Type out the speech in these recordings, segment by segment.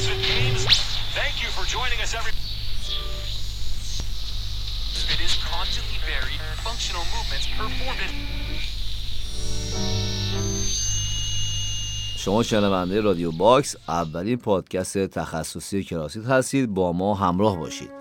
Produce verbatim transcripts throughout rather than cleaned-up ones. Constant games. Thank you for joining us, everybody. It is constantly varied, functional movements performed in... شما شنونده رادیو باکس، اولین پادکست تخصصی کراسفیت هستید. با ما همراه باشید.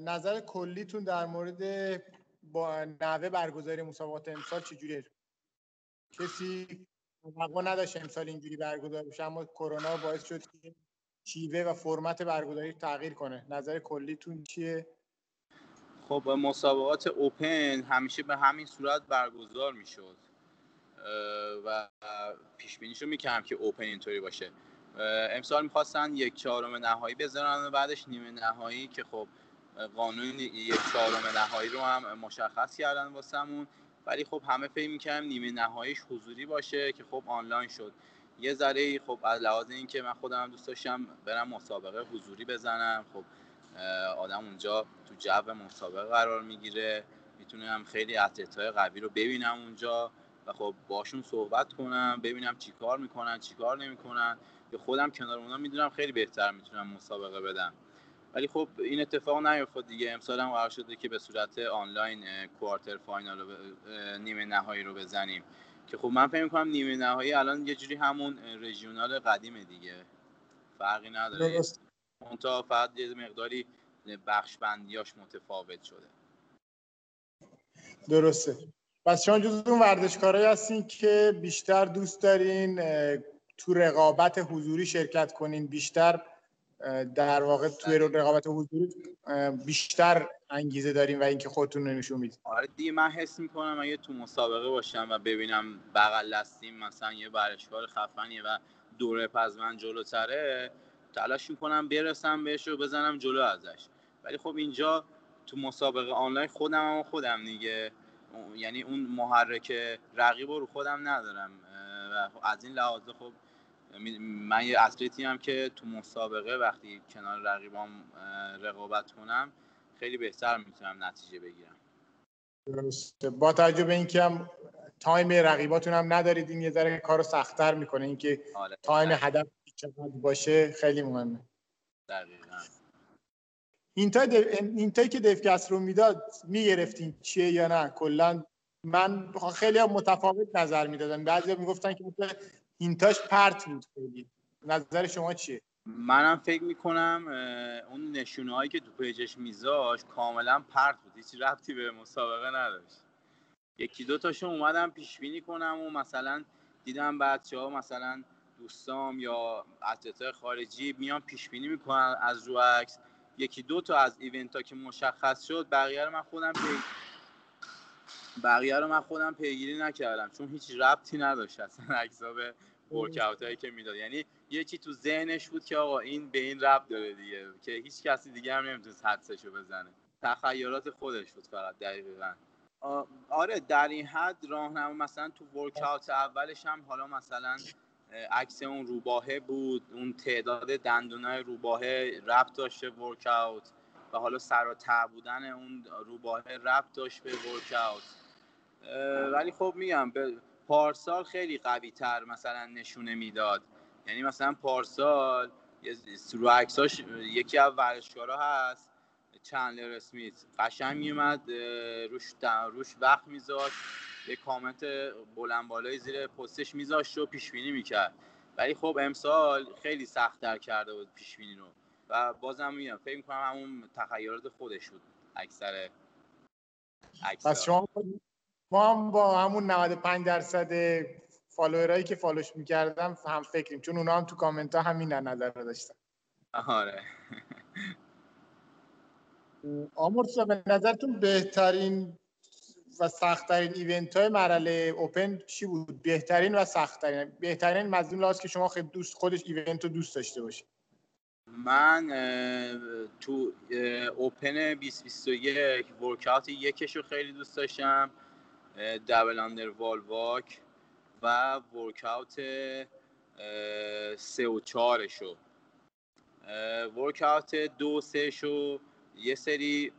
نظر کلیتون در مورد با نحوه برگزاری مسابقات امسال چجوریه؟ کسی توقع نداشت امسال اینجوری برگزار بشه، اما کرونا باعث شد که شیوه و فرمت برگزاری تغییر کنه. نظر کلیتون چیه؟ خب مسابقات اوپن همیشه به همین صورت برگزار میشد و پیش بینیشو میکردم که اوپن اینطوری باشه. امسال میخواستن یک چهارم نهایی بذارن و بعدش نیمه نهایی که خب قانون یک چهارم نهایی رو هم مشخص کردن واسمون، ولی خب همه فکر می‌کردم نیمه نهاییش حضوری باشه که خب آنلاین شد. یه ذره خب از لحاظ این که من خودم هم دوست داشتم برم مسابقه حضوری بزنم، خب آدم اونجا تو جو مسابقه قرار میگیره، میتونم خیلی اتلت‌های قوی رو ببینم اونجا و خب باشون صحبت کنم، ببینم چیکار میکنن چیکار نمیکنن. به خودم کنار اونا میدونم خیلی بهتر میتونم مسابقه بدم، ولی خب این اتفاق نیفتاد دیگه. امسال هم قرار شده که به صورت آنلاین کوارتر فاینال و نیمه نهایی رو بزنیم که خب من فکر می‌کنم نیمه نهایی الان یه جوری همون رژیونال قدیمه دیگه، فرقی نداره، منتها فقط یه مقداری بخش بندیاش متفاوت شده. درسته. پس شما جزو اون ورزشکارایی هستین که بیشتر دوست دارین تو رقابت حضوری شرکت کنین، بیشتر در واقع توی رقابت حضوری بیشتر انگیزه داریم و اینکه خودتون نمیشون میدید. آره دیگه، من حس میکنم اگه تو مسابقه باشم و ببینم بغل دستیم مثلا یه ورزشکار خفنیه و دوره پس من جلوتره، تلاش میکنم برسم بهش و بزنم جلو ازش، ولی خب اینجا تو مسابقه آنلاین خودم هم خودم دیگه، یعنی اون محرک رقیب رو خودم ندارم و از این لحاظ خب من یه اتلتی هم که تو مسابقه وقتی کنار رقیبام رقابت کنم خیلی بهتر میتونم نتیجه بگیرم. درسته. با توجه به اینکه هم تایم رقیباتون هم ندارید، این یه ذره کارو سخت‌تر میکنه، اینکه تایم هدف چقدر باشه خیلی مهمه. دقیقاً. این تا این تایی که دف کس رو میداد میگرفتین چیه یا نه؟ کلا من خیلی متفاوت نظر میدادم. بعضیا میگفتن که مثلا این تاش پرت بود. خیلی نظر شما چیه؟ منم فکر میکنم اون نشونهایی که تو پیجش میذاش کاملا پرت بود، هیچ ربطی به مسابقه نداشت. یکی دو تاشو اومدم پیش بینی کنم و مثلا دیدم بچه‌ها مثلا دوستام یا اتلت‌های خارجی میان پیش بینی میکنن از رو عکس، یکی دو تا از ایونت‌ها که مشخص شد بقیه رو من خودم پیگیری بقیه رو من خودم پیگیری نکردم چون هیچ ربطی نداشت اصلا عکس‌ها به ورکاوتایی که میداد. یعنی یه چی تو ذهنش بود که آقا این به این ربط داره دیگه، که هیچ کسی دیگه هم نمیتونه حدسشو بزنه، تخیلات خودش بود فقط. دقیقاً. آره در این حد راهنما مثلا تو ورکاوت اولش هم حالا مثلا عکس اون روباهه بود، اون تعداد دندونای روباهه ربط داشته ورکاوت و حالا سر و ته بودن اون روباهه ربط داشت به ورکاوت. ولی خب میگم پارسال خیلی قوی تر مثلا نشونه میداد، یعنی مثلا پارسال رو عکساش یکی از ورزشکارا هست چندلر اسمیت، قشنگ میومد روش روش وقت میذاشت، یه کامنت بلند بالای زیر پستش میذاشت و پیش بینی میکرد، ولی خب امسال خیلی سخت تر کرده بود پیش بینی رو و بازم میگم فکر میکنم همون تخیلات خودش بود اکثر اکثر. پس شما ما هم با همون نود و پنج درصد فالوورایی که فالوش میکردم هم فکریم، چون اونا هم تو کامنت ها همین نظر داشتن. آره. آمورسا به نظرتون بهترین و سخت‌ترین ایونت‌های مرحله اوپن چی بود؟ بهترین و سخت‌ترین. بهترین مظلوم لازم که شما خیلی دوست خودش ایونت رو دوست داشته باشید. من تو اوپن بیست بیست و یک ورکاوت یکش رو خیلی دوست داشتم، دابل اندر وال واک و ورکاوت سه و چهارشو، ورکاوت دو سه شو، یه سری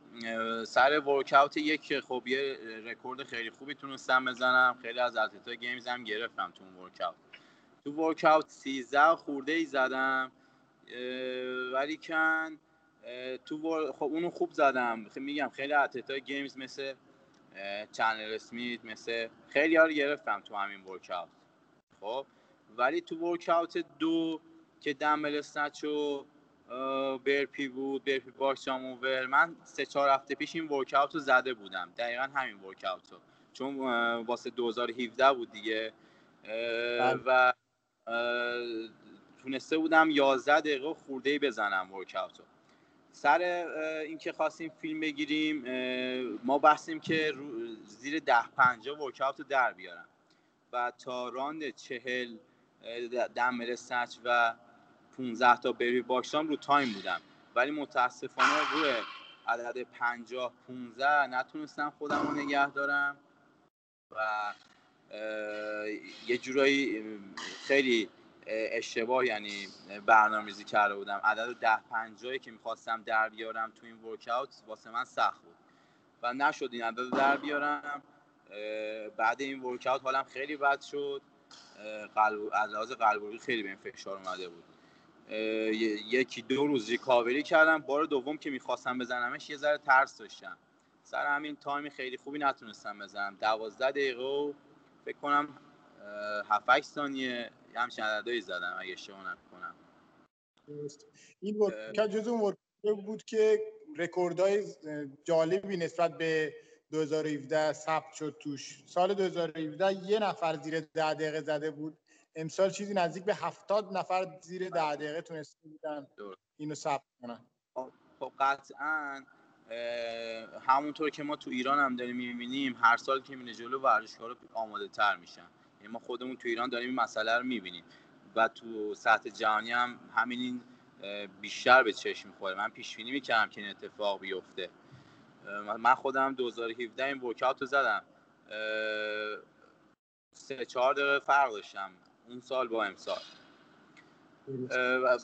سر ورکاوت یک خب یه رکورد خیلی خوبی تونستم بزنم، خیلی از التتا گیمز هم گرفتم تو اون ورکاوت. تو ورکاوت سیزده خورده ای زدم، ولی کن تو ور... خب اونو خوب زدم. میگم خیلی التتا گیمز مثل چنل اسمیت مثل خیلی ها رو گرفتم تو همین ورکاوت. خب ولی تو ورکاوت دو که دمبل اسنچ و برپی بود، برپی باکس جاموور، من سه چهار هفته پیش این ورکاوت رو زده بودم، دقیقا همین ورکاوت رو، چون واسه دو هزار و هفده بود دیگه اه و اه تونسته بودم یازده دقیقه خوردهی بزنم ورکاوت رو. سر اینکه خواستیم فیلم بگیریم ما بحثیم که زیر ده پنجاه ورکاوت رو در بیارم و تا راند چهل دمبل اسنچ و پانزده تا بری باکسام رو تایم بودم، ولی متاسفانه روی عدد پنجاه پانزده نتونستم خودم رو نگه دارم و یه جورایی خیلی اشتباه یعنی برنامه‌ریزی کرده بودم. عدد ده پنجاهی که میخواستم در بیارم تو این ورکاوت واسه من سخت بود و نشد این عدد در بیارم. بعد این ورکاوت حالم خیلی بد شد، قلب از لحاظ قلبی خیلی به این فشار اومده بود. یکی دو روز ریکاوری کردم، بار دوم که میخواستم بزنمش یه ذره ترس داشتم، سر همین تایم خیلی خوبی نتونستم بزنم، دوازده دقیقه و فکر کنم هفت ثانیه همچین عددهایی زدم اگه اشتباه نکنم. این ورکاوت جزو اون ورکاوت بود که رکوردهای جالبی نسبت به دو هزار و هفده ثبت شد توش. سال دو هزار و هفده یه نفر زیر ده دقیقه زده بود، امسال چیزی نزدیک به هفتاد نفر زیر ده دقیقه تونسته بودن اینو ثبت کنن. خب قطعاً همونطور که ما تو ایران هم داریم می‌بینیم، هر سال که میره جلو ورزشکارا آماده تر میشن، یعنی ما خودمون تو ایران داریم این مسئله رو می‌بینیم و تو سطح جهانی هم همین این بیشتر به چشم می‌خوره. من پیش بینی می‌کردم که این اتفاق بیفته. من خودم دو هزار و هفده این ورکاوت رو زدم، سه چهار دقیقه فرق داشتم اون سال با امسال.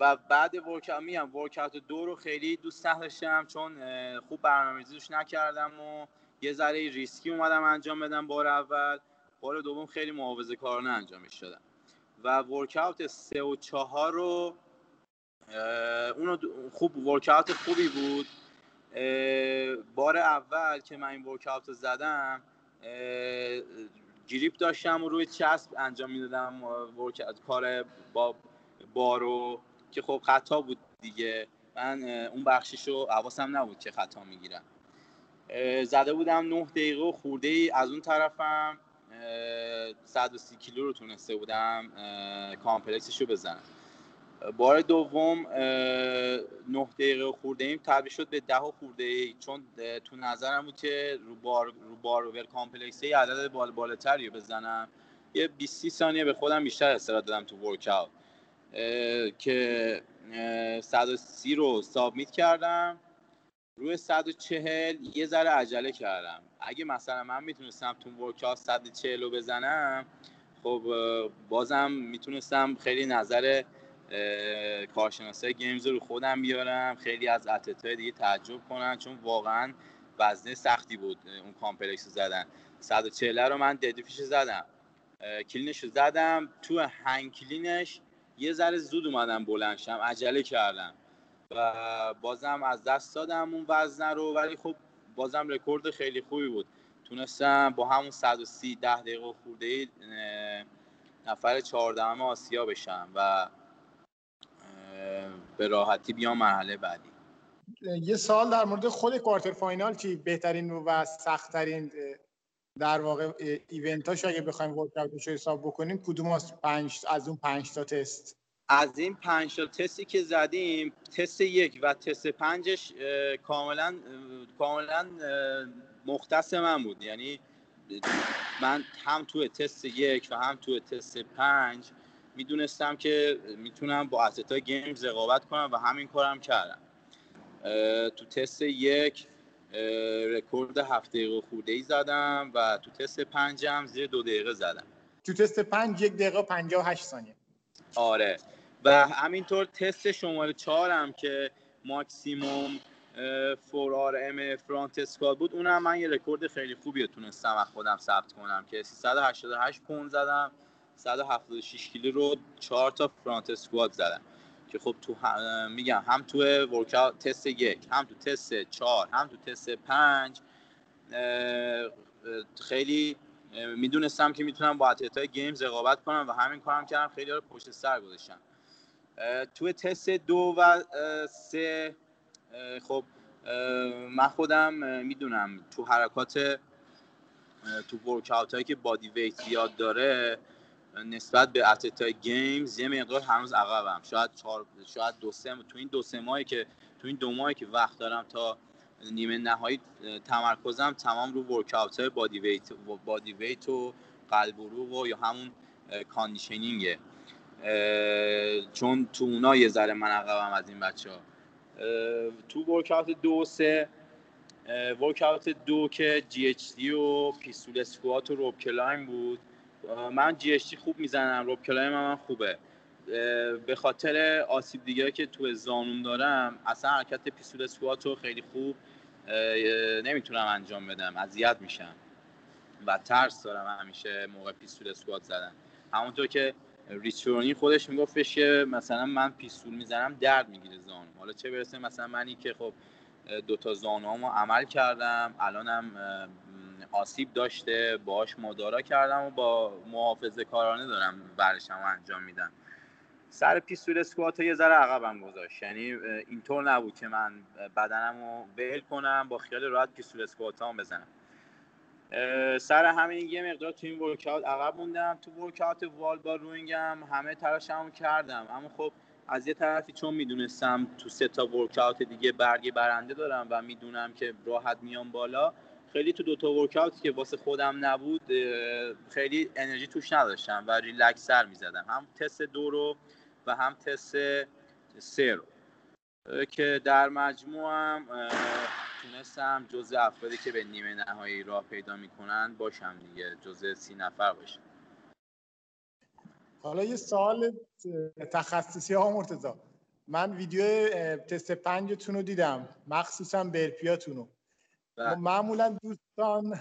و بعد ورکاوت میام ورکاوت دو رو خیلی دوست داشتم چون خوب برنامه‌ریزیش نکردم و یه ذره ریسکی اومدم انجام بدم بار اول، بار دوم خیلی محافظه‌کارانه انجامش دادم و ورکاوت سه و چهار رو اون خوب ورکاوت خوبی بود. بار اول که من این ورکاوت رو زدم گریپ داشتم و روی چسب انجام میدادم ورکاوت کار با بارو که خب خطا بود دیگه، من اون بخشیشو حواسم نبود که خطا میگیرم. زده بودم نه دقیقه و خورده ای، از اون طرفم صد و سی کیلو رو تونسته بودم کامپلکسشو بزنم. بار دوم نه دقیقه خورده ایم تبدیل شد به ده خورده ای، چون تو نظرم بود که رو بار رو بارور کامپلکس ای عدد بال بالاتری بزنم، یه بیست ثانیه به خودم بیشتر استراحت دادم تو ورکاوت که صد و سی رو سابمیت کردم. روی صد و چهل یه ذره عجله کردم، اگه مثلا من میتونستم تو ورکاوت صد و چهل رو بزنم خب بازم میتونستم خیلی نظر کارشناسای گیمز رو خودم بیارم، خیلی از اتلت‌های دیگه تعجب کنن، چون واقعا وزنه سختی بود اون کامپلکس رو زدن. صد و چهل رو من ددلیفتش زدم، کلینش رو زدم، تو هنگ کلینش یه ذره زود اومدم بلند شدم، عجله کردم و بازم از دست دادم اون وزنه رو، ولی خب بازم رکورد خیلی خوبی بود، تونستم با همون صد و سی ده دقیقه خورده نفر چهاردهم آسیا بشم و به راحتی بیام مرحله بعدی. یه سال در مورد خود کوارتر فاینال چی بهترین و سخت‌ترین در واقع ایونتاش اگه بخوایم ورکاوتش رو حساب بکنیم کدوم از پنج از اون پنج تا تست؟ از این پنج تا تستی که زدیم تست یک و تست پنجش کاملا کاملا مختص من بود، یعنی من هم تو تست یک و هم تو تست پنج میدونستم که میتونم با اتلت‌های گیمز رقابت کنم و همین کارم کردم. تو تست یک رکورد هفت دقیقه خورده ای زدم و تو تست پنج هم زیر دو دقیقه زدم. تو تست پنج یک دقیقه پنجاه و هشت ثانیه. آره و همینطور تست شماره چهار هم که ماکسیموم فور آر ام فرانت اسکال بود، اونم من یه رکورد خیلی خوبی تونستم از خودم ثبت کنم که سیصد و هشتاد و هشت پوند زدم، صد و هفتاد و شش کیلو رو چهار تا فرانت اسکوات زدم که خب تو هم میگم هم تو ورکاوت تست یک، هم تو تست چهار، هم تو تست پنج خیلی میدونستم که میتونم با اتلت‌های گیمز رقابت کنم و همین کارم کردم، خیلی ها رو پشت سر گذاشتم. تو تست دو و سه خب من خودم میدونم تو حرکات تو ورکاوت هایی که بادی ویت زیاد داره نسبت به اتلت‌های گیمز یه مقدار هنوز عقبم، شاید چهار شاید دو سه تو این دو سه ماهی که تو این دو ماهی که وقت دارم تا نیمه نهایی تمرکزم تمام رو ورکاوت های بادی ویت و بادی ویت و قلب و رو و یا همون کاندیشنینگه، چون تو اونا یه ذره من عقبم از این بچه‌ها. تو ورکاوت دو سه ورکاوت دو که جی اچ دی و پیستول اسکوات و روب کلایم بود، من جی اچ دی خوب میزنم، روب کلایم هم خوبه، به خاطر آسیب دیگه که تو زانوم دارم اصلا حرکت پیستول اسکوات رو خیلی خوب نمیتونم انجام بدم، اذیت میشم و ترس دارم همیشه موقع پیستول اسکوات زدن. همونطور که ریچی فرونینگ خودش میگفتش که مثلا من پیستول میزنم درد میگیره زانوم، حالا چه برسه مثلا منی که خب دوتا زانوامو عمل کردم الانم آسیب داشته باش مدارا کردم و با محافظه کارانه دارم ورشم رو انجام میدم. سر پیستول اسکوات یه ذره عقبم گذاشت، یعنی اینطور نبود که من بدنمو بهل کنم با خیال راحت پیستول اسکوات هم بزنم، سر همین یه مقدار تو این ورکاوت عقب موندم. تو ورکاوت وال با روینگ هم همه تلاشمو کردم، اما خب از یه طرفی چون میدونستم تو سه تا ورکاوت دیگه برگ برنده دارم و میدونم که راحت میام بالا، خیلی تو دو تا ورکاوت که واسه خودم نبود خیلی انرژی توش نداشتم و ریلکسر میزدم، هم تست دو رو و هم تست سه رو که در مجموعم تونستم جزء افرادی که به نیمه نهایی راه پیدا میکنن باشم دیگه، جزء سی نفر باشم. حالا یه سوال تخصصی ها مرتضی، من ویدیو تست پنجتون رو دیدم مخصوصا برپیاتون رو، معمولا دوستان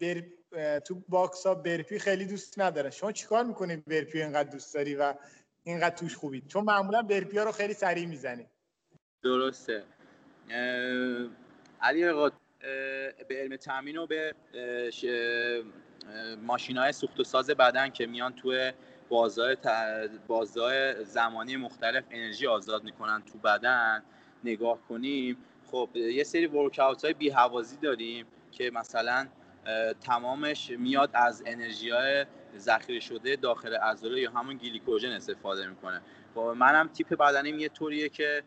بر... تو باکس ها برپی خیلی دوست نداره، شما چیکار میکنید برپی اینقدر دوست داری و اینقدر توش خوبید؟ چون معمولا برپی ها رو خیلی سریع میزنید. درسته علی آقا، به علم تامین و به ش... ماشین های سوخت و ساز بدن که میان توی بازه بازه زمانی مختلف انرژی آزاد میکنن تو بدن نگاه کنیم، خب یه سری ورکاوت های بی‌حوازی داریم که مثلا تمامش میاد از انرژی های ذخیره شده داخل عضله یا همون گلیکوژن استفاده میکنه. خب منم تیپ بدنیم یه طوریه که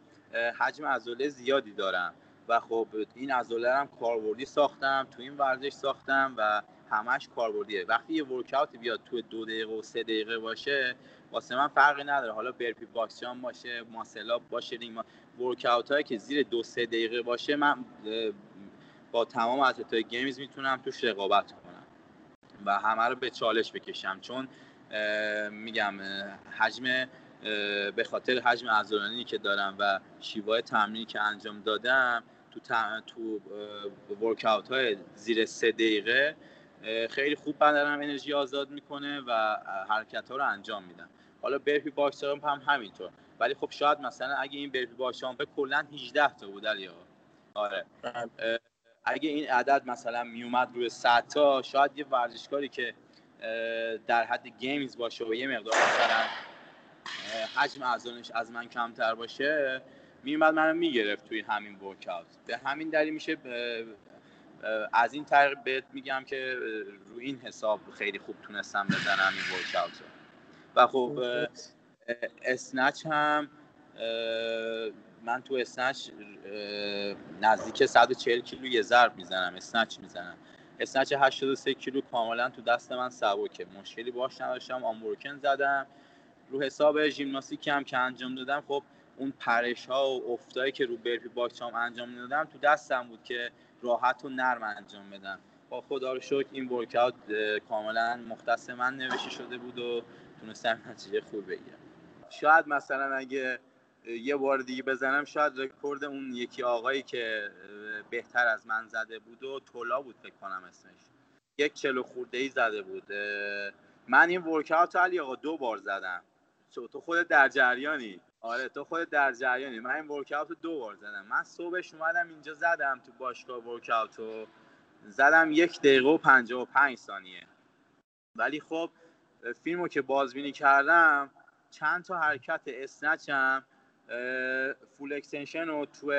حجم عضله زیادی دارم و خب این عضله هم کاربردی ساختم، تو این ورزش ساختم و همش کاربردیه. وقتی یه ورکاوت بیاد تو دو دقیقه و سه دقیقه باشه واسه من فرقی نداره، حالا برپی باکس جام باشه، ماسلاب باشه، رینگ ورکاوت هایی که زیر دو سه دقیقه باشه من با تمام اتلت‌های گیمز میتونم توش رقابت کنم و همه رو به چالش بکشم، چون میگم حجم به خاطر حجم عضلانی که دارم و شیوه تمرینی که انجام دادم تو تا... تو ورکاوت های زیر سه دقیقه خیلی خوب بدنم انرژی آزاد میکنه و حرکت ها رو انجام میدم. حالا برپی باکس جامپ هم همینطور، ولی خب شاید مثلا اگه این برپی باکس جامپ کلا هجده تا بود علی آقا، آره اگه این عدد مثلا میومد روی صد تا شاید یه ورزشکاری که در حد گیمز باشه و یه مقدار مثلا حجم عضلانش از من کمتر باشه میومد منو میگرفت توی همین ورکاوت. به همین دلیل میشه از این طریق بهت میگم که رو این حساب خیلی خوب تونستم بزنم این ورکاوت رو. و خب اسنچ هم من تو اسنچ نزدیک صد و چهل کیلو یه ضرب میزنم، اسنچ میزنم، اسنچ هشتاد و سه کیلو کاملا تو دست من سبکه، مشکلی باش نداشتم، آمورکن زدم. رو حساب ژیمناستیک هم که انجام دادم خب اون پرش ها و افتایی که رو برپی باکس هم انجام میدادم تو دستم بود که راحت و نرم انجام بدم با خدا رو شکر این ورکاوت کاملا مختص من نوشته شده بود و تونستم نتیجه خوب بگیرم. شاید مثلا اگه یه بار دیگه بزنم شاید رکورد اون یکی آقایی که بهتر از من زده بود و تولا بود فکر کنم اسمش، یک چلو خورده‌ای زده بود. من این ورکاوت علی آقا دو بار زدم. تو خودت در جریانی. آره تو خودت در جریانی. من این ورکاوت رو دو بار زدم. من صبحش اومدم اینجا زدم تو باشگاه ورکاوت رو زدم یک دقیقه و پنجاه و پنج ثانیه. ولی خب فیلمو که بازبینی کردم چند تا حرکت اسنچم فول اکستنشن رو تو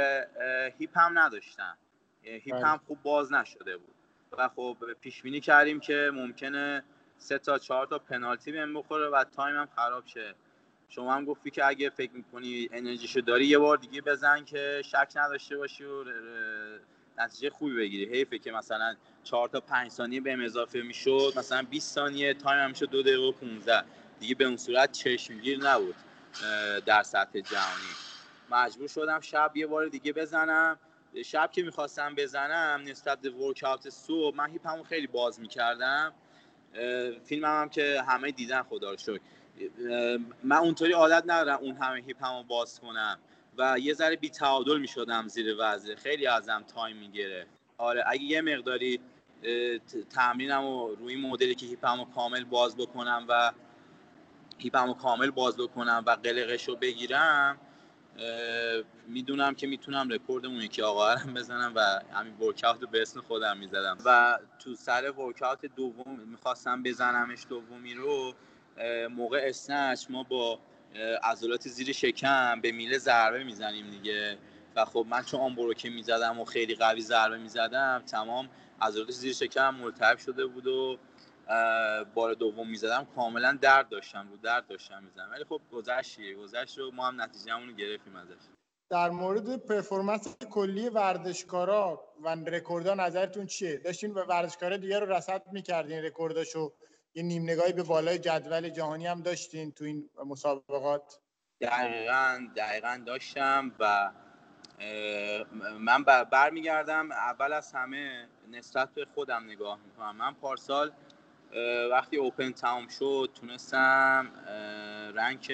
هیپ هم نداشتم، هیپ هم خوب باز نشده بود و خب پیش بینی کردیم که ممکنه سه تا چهار تا پنالتی بهم بخوره و تایم هم خراب شه. شما هم گفتی که اگه فکر میکنی انرژیشو داری یه بار دیگه بزن که شک نداشته باشی و نتیجه خوبی بگیری. حیفه که مثلا چهار تا پنج ثانیه بهم اضافه میشد، مثلا بیست ثانیه تایم هم شد دو دقیقه و پانزده، دیگه به اون صورت چشمگیر نبود در سطح جهانی. مجبور شدم شب یه بار دیگه بزنم. شب که میخواستم بزنم نسبت به ورکاوت صبح من هیپمو خیلی باز میکردم. فیلمم هم که همه دیدن خدا رو شکر، من اونطوری عادت ندارم اون همه هیپمو باز کنم و یه ذره بی تعادل میشدم زیر وزنه، خیلی ازم تایم میگیره. آره اگه یه مقداری تمرینمو روی این مدلی که هیپمو کامل باز بکنم و هیپمو کامل باز بکنم و قلقشو بگیرم، میدونم که میتونم رکورد اون یکی آقا رو بزنم و همین ورکاوت رو به اسم خودم میزدم. و تو سر ورکاوت دوم میخواستم بزنمش دومی رو، موقع اسنچ ما با عضلات زیر شکم به میله ضربه میزنیم دیگه و خب من چون آنبرو که میزدم و خیلی قوی ضربه میزدم تمام عضلات زیر شکم ملتهب شده بود و بار دوم میزدم کاملا درد داشتم رو درد داشتم میزدم، ولی خب گذشت گذشت و ما هم نتیجه‌مون رو گرفتیم ازش. در مورد پرفورمنس کلی ورزشکارا و رکوردها نظرتون چیه؟ داشتین به ورزشکارا دیگه رو رصد می‌کردین رکورداشو، یه نیم نگاهی به بالای جدول جهانی هم داشتین تو این مسابقات؟ دقیقاً دقیقاً داشتم و من برمیگردم اول از همه نسبت به خودم نگاه می‌کنم. من پارسال وقتی اوپن تمام شد تونستم رنک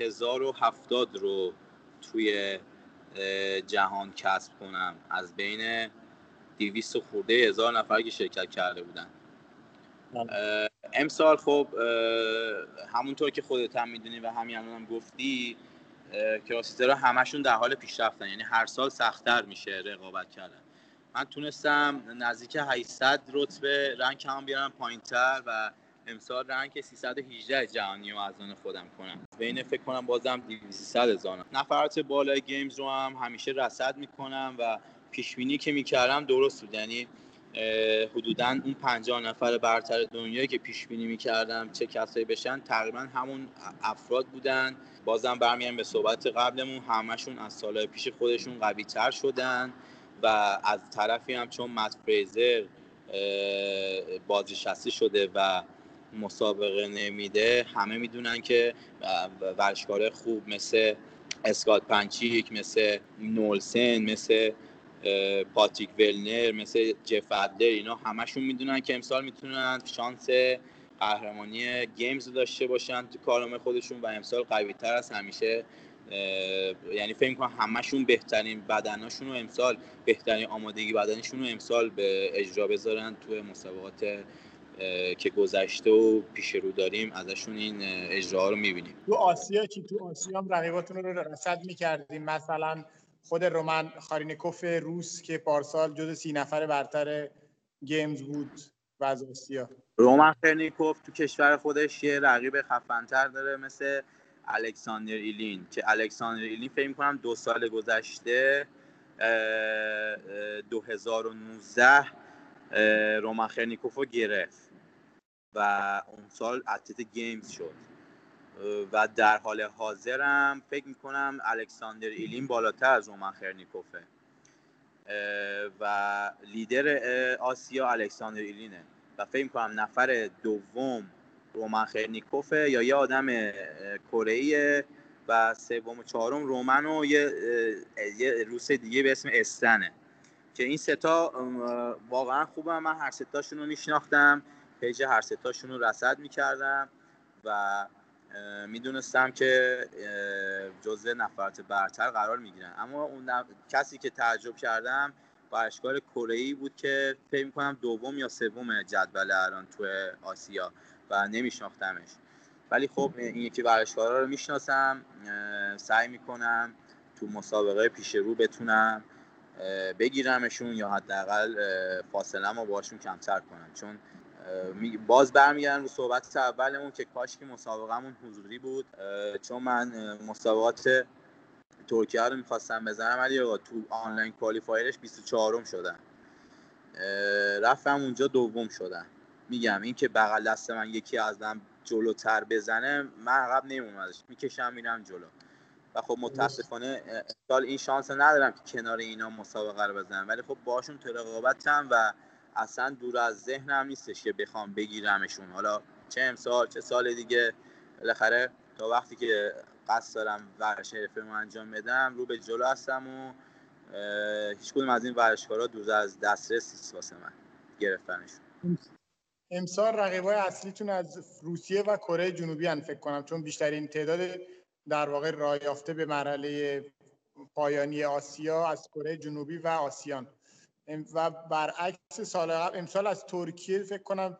هزار و هفتاد رو توی جهان کسب کنم از بین دویست خورده هزار نفر که شرکت کرده بودن. امسال خب همونطور که خودت هم میدونی و همین هم گفتی کلاسیترها همشون در حال پیشرفتن، یعنی هر سال سخت‌تر میشه رقابت کردن. من تونستم نزدیک هشتصد رتبه رنک هم بیارم پایین‌تر و امسال رنک سیصد و هجده جهانی رو از آن خودم کنم. بین فکر کنم بازم دویست هزار نفرات بالای گیمز رو هم همیشه رصد میکنم و پیشبینی که میکردم درست بود، یعنی حدوداً اون پنجاه نفر برتر دنیا که پیشبینی میکردم چه کسایی بشن تقریباً همون افراد بودن. بازم برمیام به صحبت قبلمون، همشون از سالهای پیش خودشون قوی‌تر شدن و از طرفی هم چون مت فریزر بازنشسته شده و مسابقه نمیده، همه میدونن که ورزشکارای خوب مثل اسکات پنچیک، مثل نولسن، مثل پاتریک ولنر، مثل جف ادلر، اینا همشون میدونن که امسال میتونن شانس قهرمانی گیمز داشته باشن تو کالم خودشون و امسال قوی‌تر از همیشه، یعنی فکر می‌کنم همشون بهترین بدناشون رو امسال، بهترین آمادگی بدنشون رو امسال به اجرا بذارن تو مسابقات که گذشته و پیش رو داریم ازشون این اجراها رو می‌بینیم. تو آسیا چی؟ تو آسیا هم رقیباتون رو رصد می‌کردیم، مثلا خود رومن خارینکوف روس که پارسال جز سی نفر برتر گیمز بود و از آسیا. رومن خارینکوف تو کشور خودش یه رقیب خفن‌تر داره مثل الکساندر ایلین که الکساندر ایلین فکر می‌کنم دو سال گذشته دو هزار و نوزده رومن خرنیکوفو گرفت و اون سال اتلت گیمز شد و در حال حاضرم فکر می‌کنم الکساندر ایلین بالاتر از رومن خرنیکوفه و لیدر آسیا الکساندر ایلینه و فکر می‌کنم نفر دوم رومن خرنیکوفه یا یه آدم کره‌ایه و سوم و چهارم رومن و یه, یه روس دیگه به اسم استنه که این سه تا واقعا خوبه. من هر سه تاشون رو میشناختم، پیج هر سه تاشون رو رصد میکردم و میدونستم که جزو نفرات برتر قرار میگیرن. اما اون نف... کسی که تعجب کردم ورزشکار کره‌ای بود که فکر می‌کنم دوم یا سوم جدول الان تو آسیا و نمیشناختمش، ولی خب این یکی ورزشکارا رو میشناسم. سعی میکنم تو مسابقه پیش رو بتونم بگیرمشون یا حداقل فاصله‌مو باشون کمتر کنم، چون باز برمیگردم رو صحبت اولمون که کاش که مسابقه‌مون حضوری بود، چون من مسابقات ترکیه رو می‌خواستم بزنم ولی آقا تو آنلاین کوالیفایرش بیست و چهارم شدم، رفتم اونجا دوم شدم. میگم این که بغل دست من یکی از من جلوتر بزنه، من عقب نمیومدش، میکشم میرم جلو و خب متاسفانه امسال این شانس ندارم که کنار اینا مسابقه رو بزنم، ولی خب باهاشون تو رقابتم و اصلا دور از ذهنم نیستش که بخوام بگیرمشون، حالا چه امسال چه سال دیگه. بالاخره تا وقتی که قصد دارم ورزش حرفه‌ایمو انجام بدم رو به جلو هستم و هیچکدوم از این ورزشکارا دور از دسترس نیست واسه من گرفتنشون. امسال رقیبای اصلیتون از روسیه و کره جنوبی ان فکر کنم، چون بیشترین تعداد در واقع راه یافته به مرحله پایانی آسیا از کره جنوبی و آسیان، و برعکس سال قبل امسال از ترکیه فکر کنم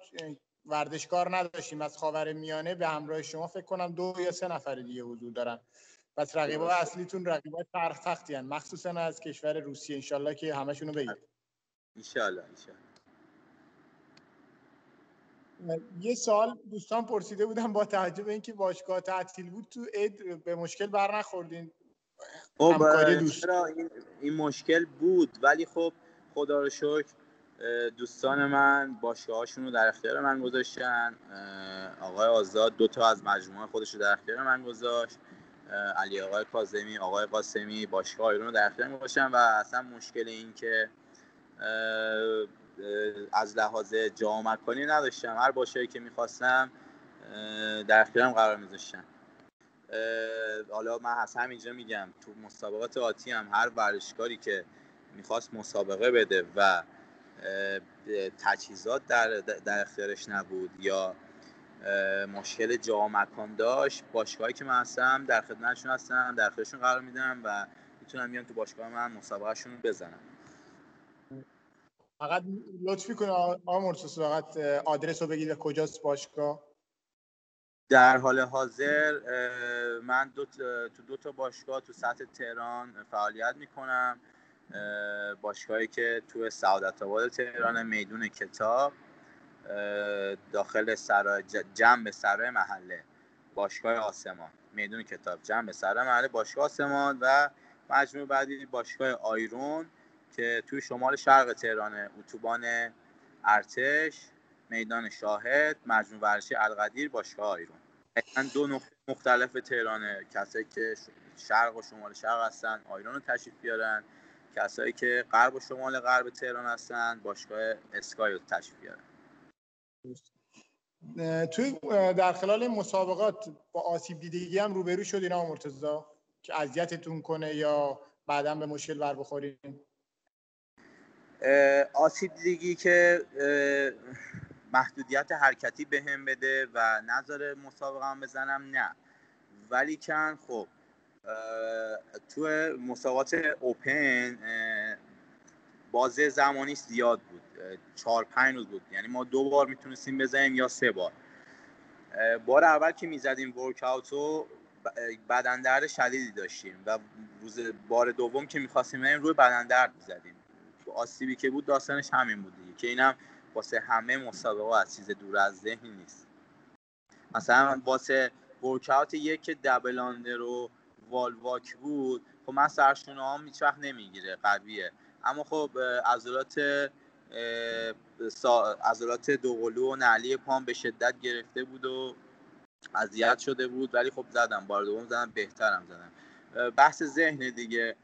ورزشکار نداشتیم، از خاورمیانه به همراه شما فکر کنم دو یا سه نفر دیگه حضور دارن. پس رقیبای اصلیتون رقیبای فرق تختی ان، مخصوصا از کشور روسیه. ان شاء الله که همشون رو بگیرید. ان شاء الله ان شاء الله. یه سال دوستان پرسیده بودم با توجه به اینکه باشگاه تعطیل بود تو عید به مشکل بر نخوردین؟ همکاری دوستان این, این مشکل بود، ولی خب خدا رو شکر دوستان من باشگاهاشون رو در اختیار من گذاشتن. آقای آزاد دو تا از مجموعه خودش رو در اختیار من گذاشت، علی آقای کاظمی، آقای قاسمی باشگاه ایران رو در اختیار من گذاشتن و اصلا مشکل این که از لحاظ جامع‌کنی نداشتم، هر باشگاهی که می‌خواستم در اختیارم قرار می‌ذاشتم. حالا من از همینجا میگم تو مسابقات آتی هم هر ورزشکاری که می‌خواست مسابقه بده و تجهیزات در در اختیارش نبود یا مشکل جامع‌کن داشت، باشگاهی که من هستم در خدمتشون هستم، در اختیارشون قرار میدم و میتونم بیام تو باشگاه من مسابقه‌شون رو بزنم. فقط لطفی کنه آقا مرتضی فقط آدرس رو بگید کجاست باشگاه؟ در حال حاضر من دو تو دو تا باشگاه تو سطح تهران فعالیت میکنم. باشگاهی که تو سعادت آباد تهران، میدون کتاب، داخل سرای جنب سرای محله باشگاه آسمان، میدون کتاب جنب سرای محله باشگاه آسمان، و مجموع بعدی باشگاه آیرون که توی شمال شرق تهران، اتوبان ارتش، میدان شاهد، مجموع ورزشی القدیر، باشگاه آیرون. این دو نقطه مختلف تهران، کسایی که شرق و شمال شرق هستن آیرون رو تشریف بیارن، کسایی که غرب و شمال غرب تهران هستن باشگاه اسکای رو تشریف بیارن. توی در خلال مسابقات با آسیب دیدگی هم روبرو شدین آقا مرتضی که اذیتتون کنه یا بعداً به مشکل بر بخورین؟ آسیب دیگی که محدودیت حرکتی به هم بده و نذاره مسابقه هم بزنم نه، ولی کن خب تو مسابقات اوپن بازه زمانی زیاد بود، چهار پنج روز بود، یعنی ما دو بار میتونستیم بزنیم یا سه بار. بار اول که میزدیم ورک اوتو بدن درد شدیدی داشتیم و روز بار دوم که میخواستیم بزنیم روی بدن درد میزدیم. آسیبی که بود داستانش همین بود دیگه، که اینم واسه همه مسابقه از چیز دور از ذهنی نیست. مثلا واسه ورکاوت یک که دبل آندر و وال واک بود، خب من سرشونه هام هیچ وقت نمیگیره، قویه، اما خب عضلات عضلات دوقلو و نعلی پام به شدت گرفته بود و اذیت شده بود، ولی خب زدم، بار دوم زدم، بهترم زدم. بحث ذهن دیگه،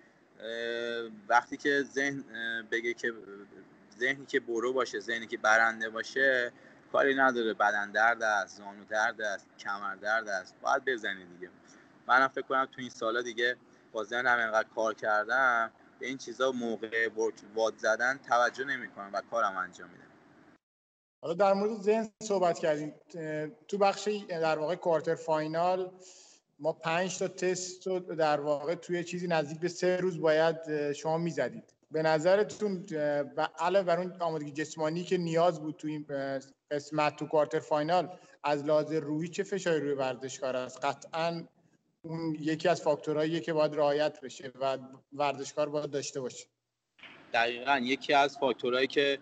وقتی که ذهن بگه که ذهنی که برو باشه، ذهنی که برنده باشه، کاری نداره بدن درد است، زانو درد است، کمر درد است، باید بزنی دیگه. منم فکر کنم تو این سالا دیگه با ذهنم اینقدر کار کردم به این چیزا موقع واد زدن توجه نمی‌کنم و کارم انجام میدم. حالا در مورد ذهن صحبت کردیم. تو بخش در واقع کوارتر فاینال ما پنج تا تست رو در واقع توی چیزی نزدیک به سه روز باید شما میزدید. به نظرتون علاوه بر اون آمادگی جسمانی که نیاز بود تو این قسمت تو کوارتر فاینال، از لحاظ روحی چه فشاری روی ورزشکار است؟ قطعاً اون یکی از فاکتورهاییه که باید رعایت بشه و ورزشکار باید داشته باشه. دقیقاً یکی از فاکتورهایی که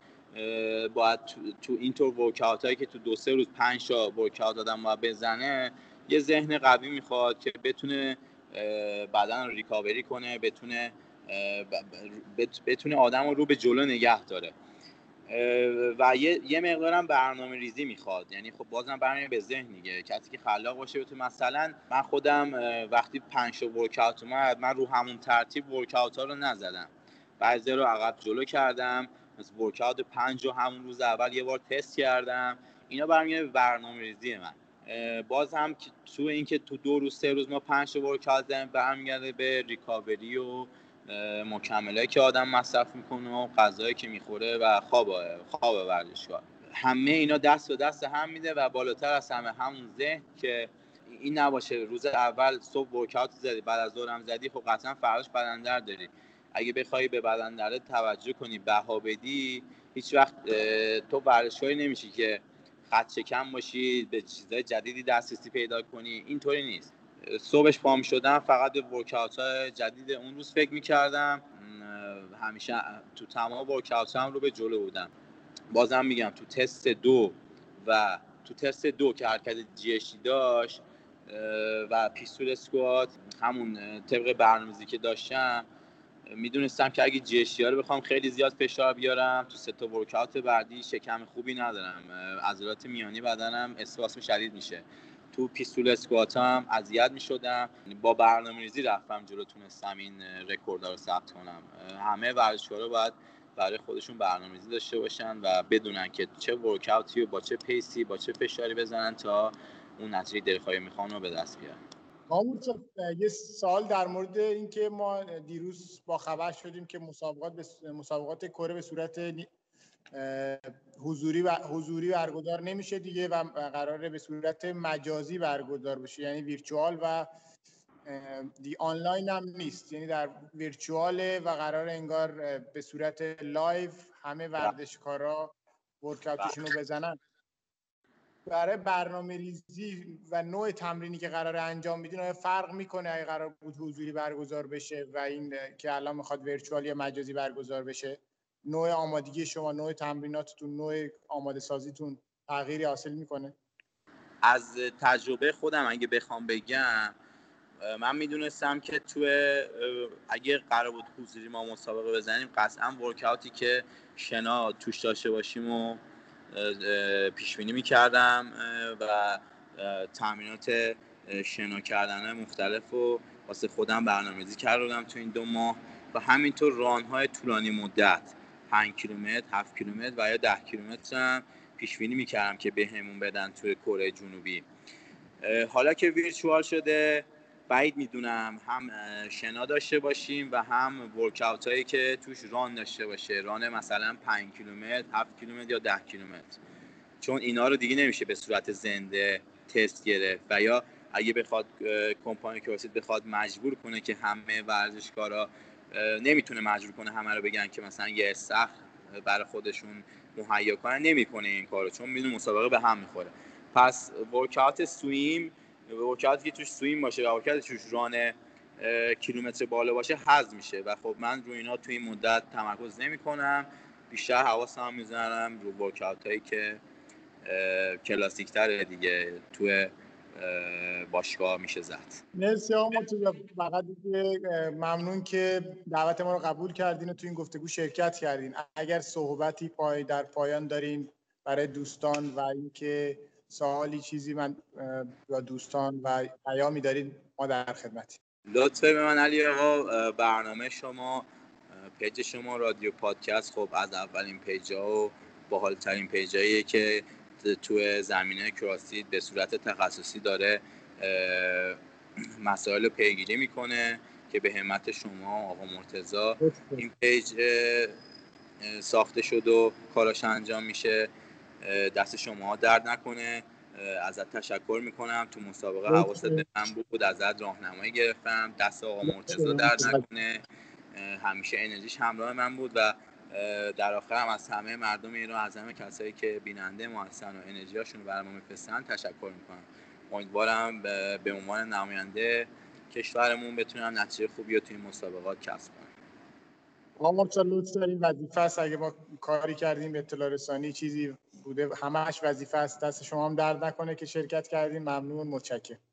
باید تو اینطور ورکاوت هایی که تو دو سه روز پنج تا ورکاوت دادم و بزنه، یه ذهن قوی میخواد که بتونه بدن رو ریکاوری کنه، بتونه بتونه آدم رو رو به جلو نگه داره و یه, یه مقدارم برنامه ریزی میخواد. یعنی خب بازم برنامه به ذهن دیگه، کسی که خلاق باشه بتونه. مثلا من خودم وقتی پنج تا ورکاوت اومد، من رو همون ترتیب ورکاوت ها رو نزدم، بعضی رو عقب جلو کردم، از ورکاوت پنج رو همون روز اول یه بار تست کردم. اینا برمیگرده به برنامه‌ریزی من. باز هم تو اینکه تو دو روز سه روز ما پنج تا ورکاوت زدیم، برمیگرده به ریکاوری و مکملایی که آدم مصرف میکنه و غذایی که میخوره و خواب خواب ورزشکار. همه اینا دست به دست هم میده و بالاتر از همه همون ذهن، که این نباشه روز اول صبح ورکاوت زدی، بعد از ظهر هم زدی، خب قطعاً فرداش بدن درد داری. اگه بخوای به بدن درد توجه کنی، بها بدی، هیچ وقت تو ورزشکاری نمیشی که خط شکن باشی، به چیزهای جدیدی دسترسی پیدا کنی. اینطوری نیست. صبحش پا می‌شدم فقط به ورکاوت‌های جدید اون روز فکر می‌کردم. همیشه تو تمام ورکاوت‌هام رو به جلو بودم. بازم میگم تو تست دو و تو تست دو که حرکت جی اچ تی داشت و پیستول اسکوات، همون طبق برنامه‌ریزی که داشتم، میدونستم که اگه جی اچ تی رو بخوام خیلی زیاد فشار بیارم، تو سه تا ورکاوت بعدی شکم خوبی ندارم، عضلات میانی بدنم اسپاسم شدید میشه. تو پیستول اسکواتم اذیت میشدم. با برنامه‌ریزی رفتم جلو، تونستم این رکوردها رو ثبت کنم. همه ورزشکارا باید برای خودشون برنامه‌ریزی داشته باشن و بدونن که چه ورکاوتی و با چه پیسی با چه فشاری بزنن تا اون نتیجه دلخواهی میخوان رو به دست بیارن. آمون یه سال در مورد اینکه ما دیروز با خبر شدیم که مسابقات به مسابقات کره به صورت حضوری و حضوری برگزار نمیشه دیگه و قراره به صورت مجازی برگزار بشه، یعنی ویرچوال و دی آنلاین هم نیست، یعنی در ویرچواله و قراره انگار به صورت لایو همه ورزشکارا ورکاوتشون رو بزنن. برای برنامه ریزی و نوع تمرینی که قراره انجام میدین آیا فرق میکنه اگه قرار بود حضوری برگزار بشه و این که الان میخواد ویرچوال یا مجازی برگزار بشه؟ نوع آمادگی شما، نوع تمریناتتون، نوع آماده سازیتون تغییری حاصل میکنه؟ از تجربه خودم اگه بخوام بگم، من میدونستم که تو اگه قرار بود حضوری ما مسابقه بزنیم، قطعاً ورکاوتی که شنا توش داشته باشیم و پیش بینی میکردم و تمرینات شنا کردن مختلف و واسه خودم برنامه‌ریزی کردم تو این دو ماه و همینطور ران‌های طولانی مدت پنج کیلومتر، هفت کیلومتر و یا ده کیلومتر هم پیش بینی میکردم که بهمون بدن توی کره جنوبی. حالا که ویرچوال شده، بعید میدونم هم شنا داشته باشیم و هم ورکاوت هایی که توش ران داشته باشه، ران مثلا پنج کیلومتر، هفت کیلومتر یا ده کیلومتر، چون اینا رو دیگه نمیشه به صورت زنده تست گرفت و یا اگه بخواد کمپانی کراسفیت بخواد مجبور کنه که همه ورزشکارا، نمیتونه مجبور کنه همه رو بگن که مثلا یه سقف برای خودشون مهیا کنن، نمیکنه این کارو، چون میدونه مسابقه به هم میخوره. پس ورکاوت سویم، ورکاوتی که توش سویم باشه و ورکاوتی توش ران کیلومتر بالا باشه حذف میشه و خب من روی اینا توی این مدت تمرکز نمیکنم، بیشتر حواسم میذارم رو ورکاوتایی که کلاسیک تره دیگه توی باشگاه میشه زد. مرسی آقا، تو فقط ممنون که دعوت ما رو قبول کردین و تو این گفتگو شرکت کردین. اگر صحبتی پای در پایان دارین برای دوستان و اینکه سوالی چیزی من یا دوستان و پیامی دارین، ما در خدمتیم. لطفاً به من علی آقا، برنامه شما، پیج شما رادیو پادکست خب از اولین پیج‌ها و باحال‌ترین پیج‌هایی که تو زمینه کراسفیت به صورت تخصصی داره مسائل پیگیری میکنه که به همت شما و آقا مرتضی این پیج ساخته شد و کاراش انجام میشه. دست شما درد نکنه، ازت تشکر میکنم. تو مسابقه حواست به من بود، ازت راهنمایی گرفتم. دست آقا مرتضی درد نکنه، همیشه انرژیش همراه من بود. و در آخر هم از همه مردم ایران، از همه کسایی که بیننده ما هستن و انرژی هاشون رو برام میفرستن تشکر میکنم. امیدوارم به عنوان نماینده کشورمون بتونم نتیجه خوبی رو توی مسابقات کسب کنم. آقا ما لطف داریم، وظیفه است. اگه ما کاری کردیم به اطلاع رسانی چیزی بوده، همش وظیفه است. دست شما هم درد نکنه که شرکت کردین. ممنون، متشکرم.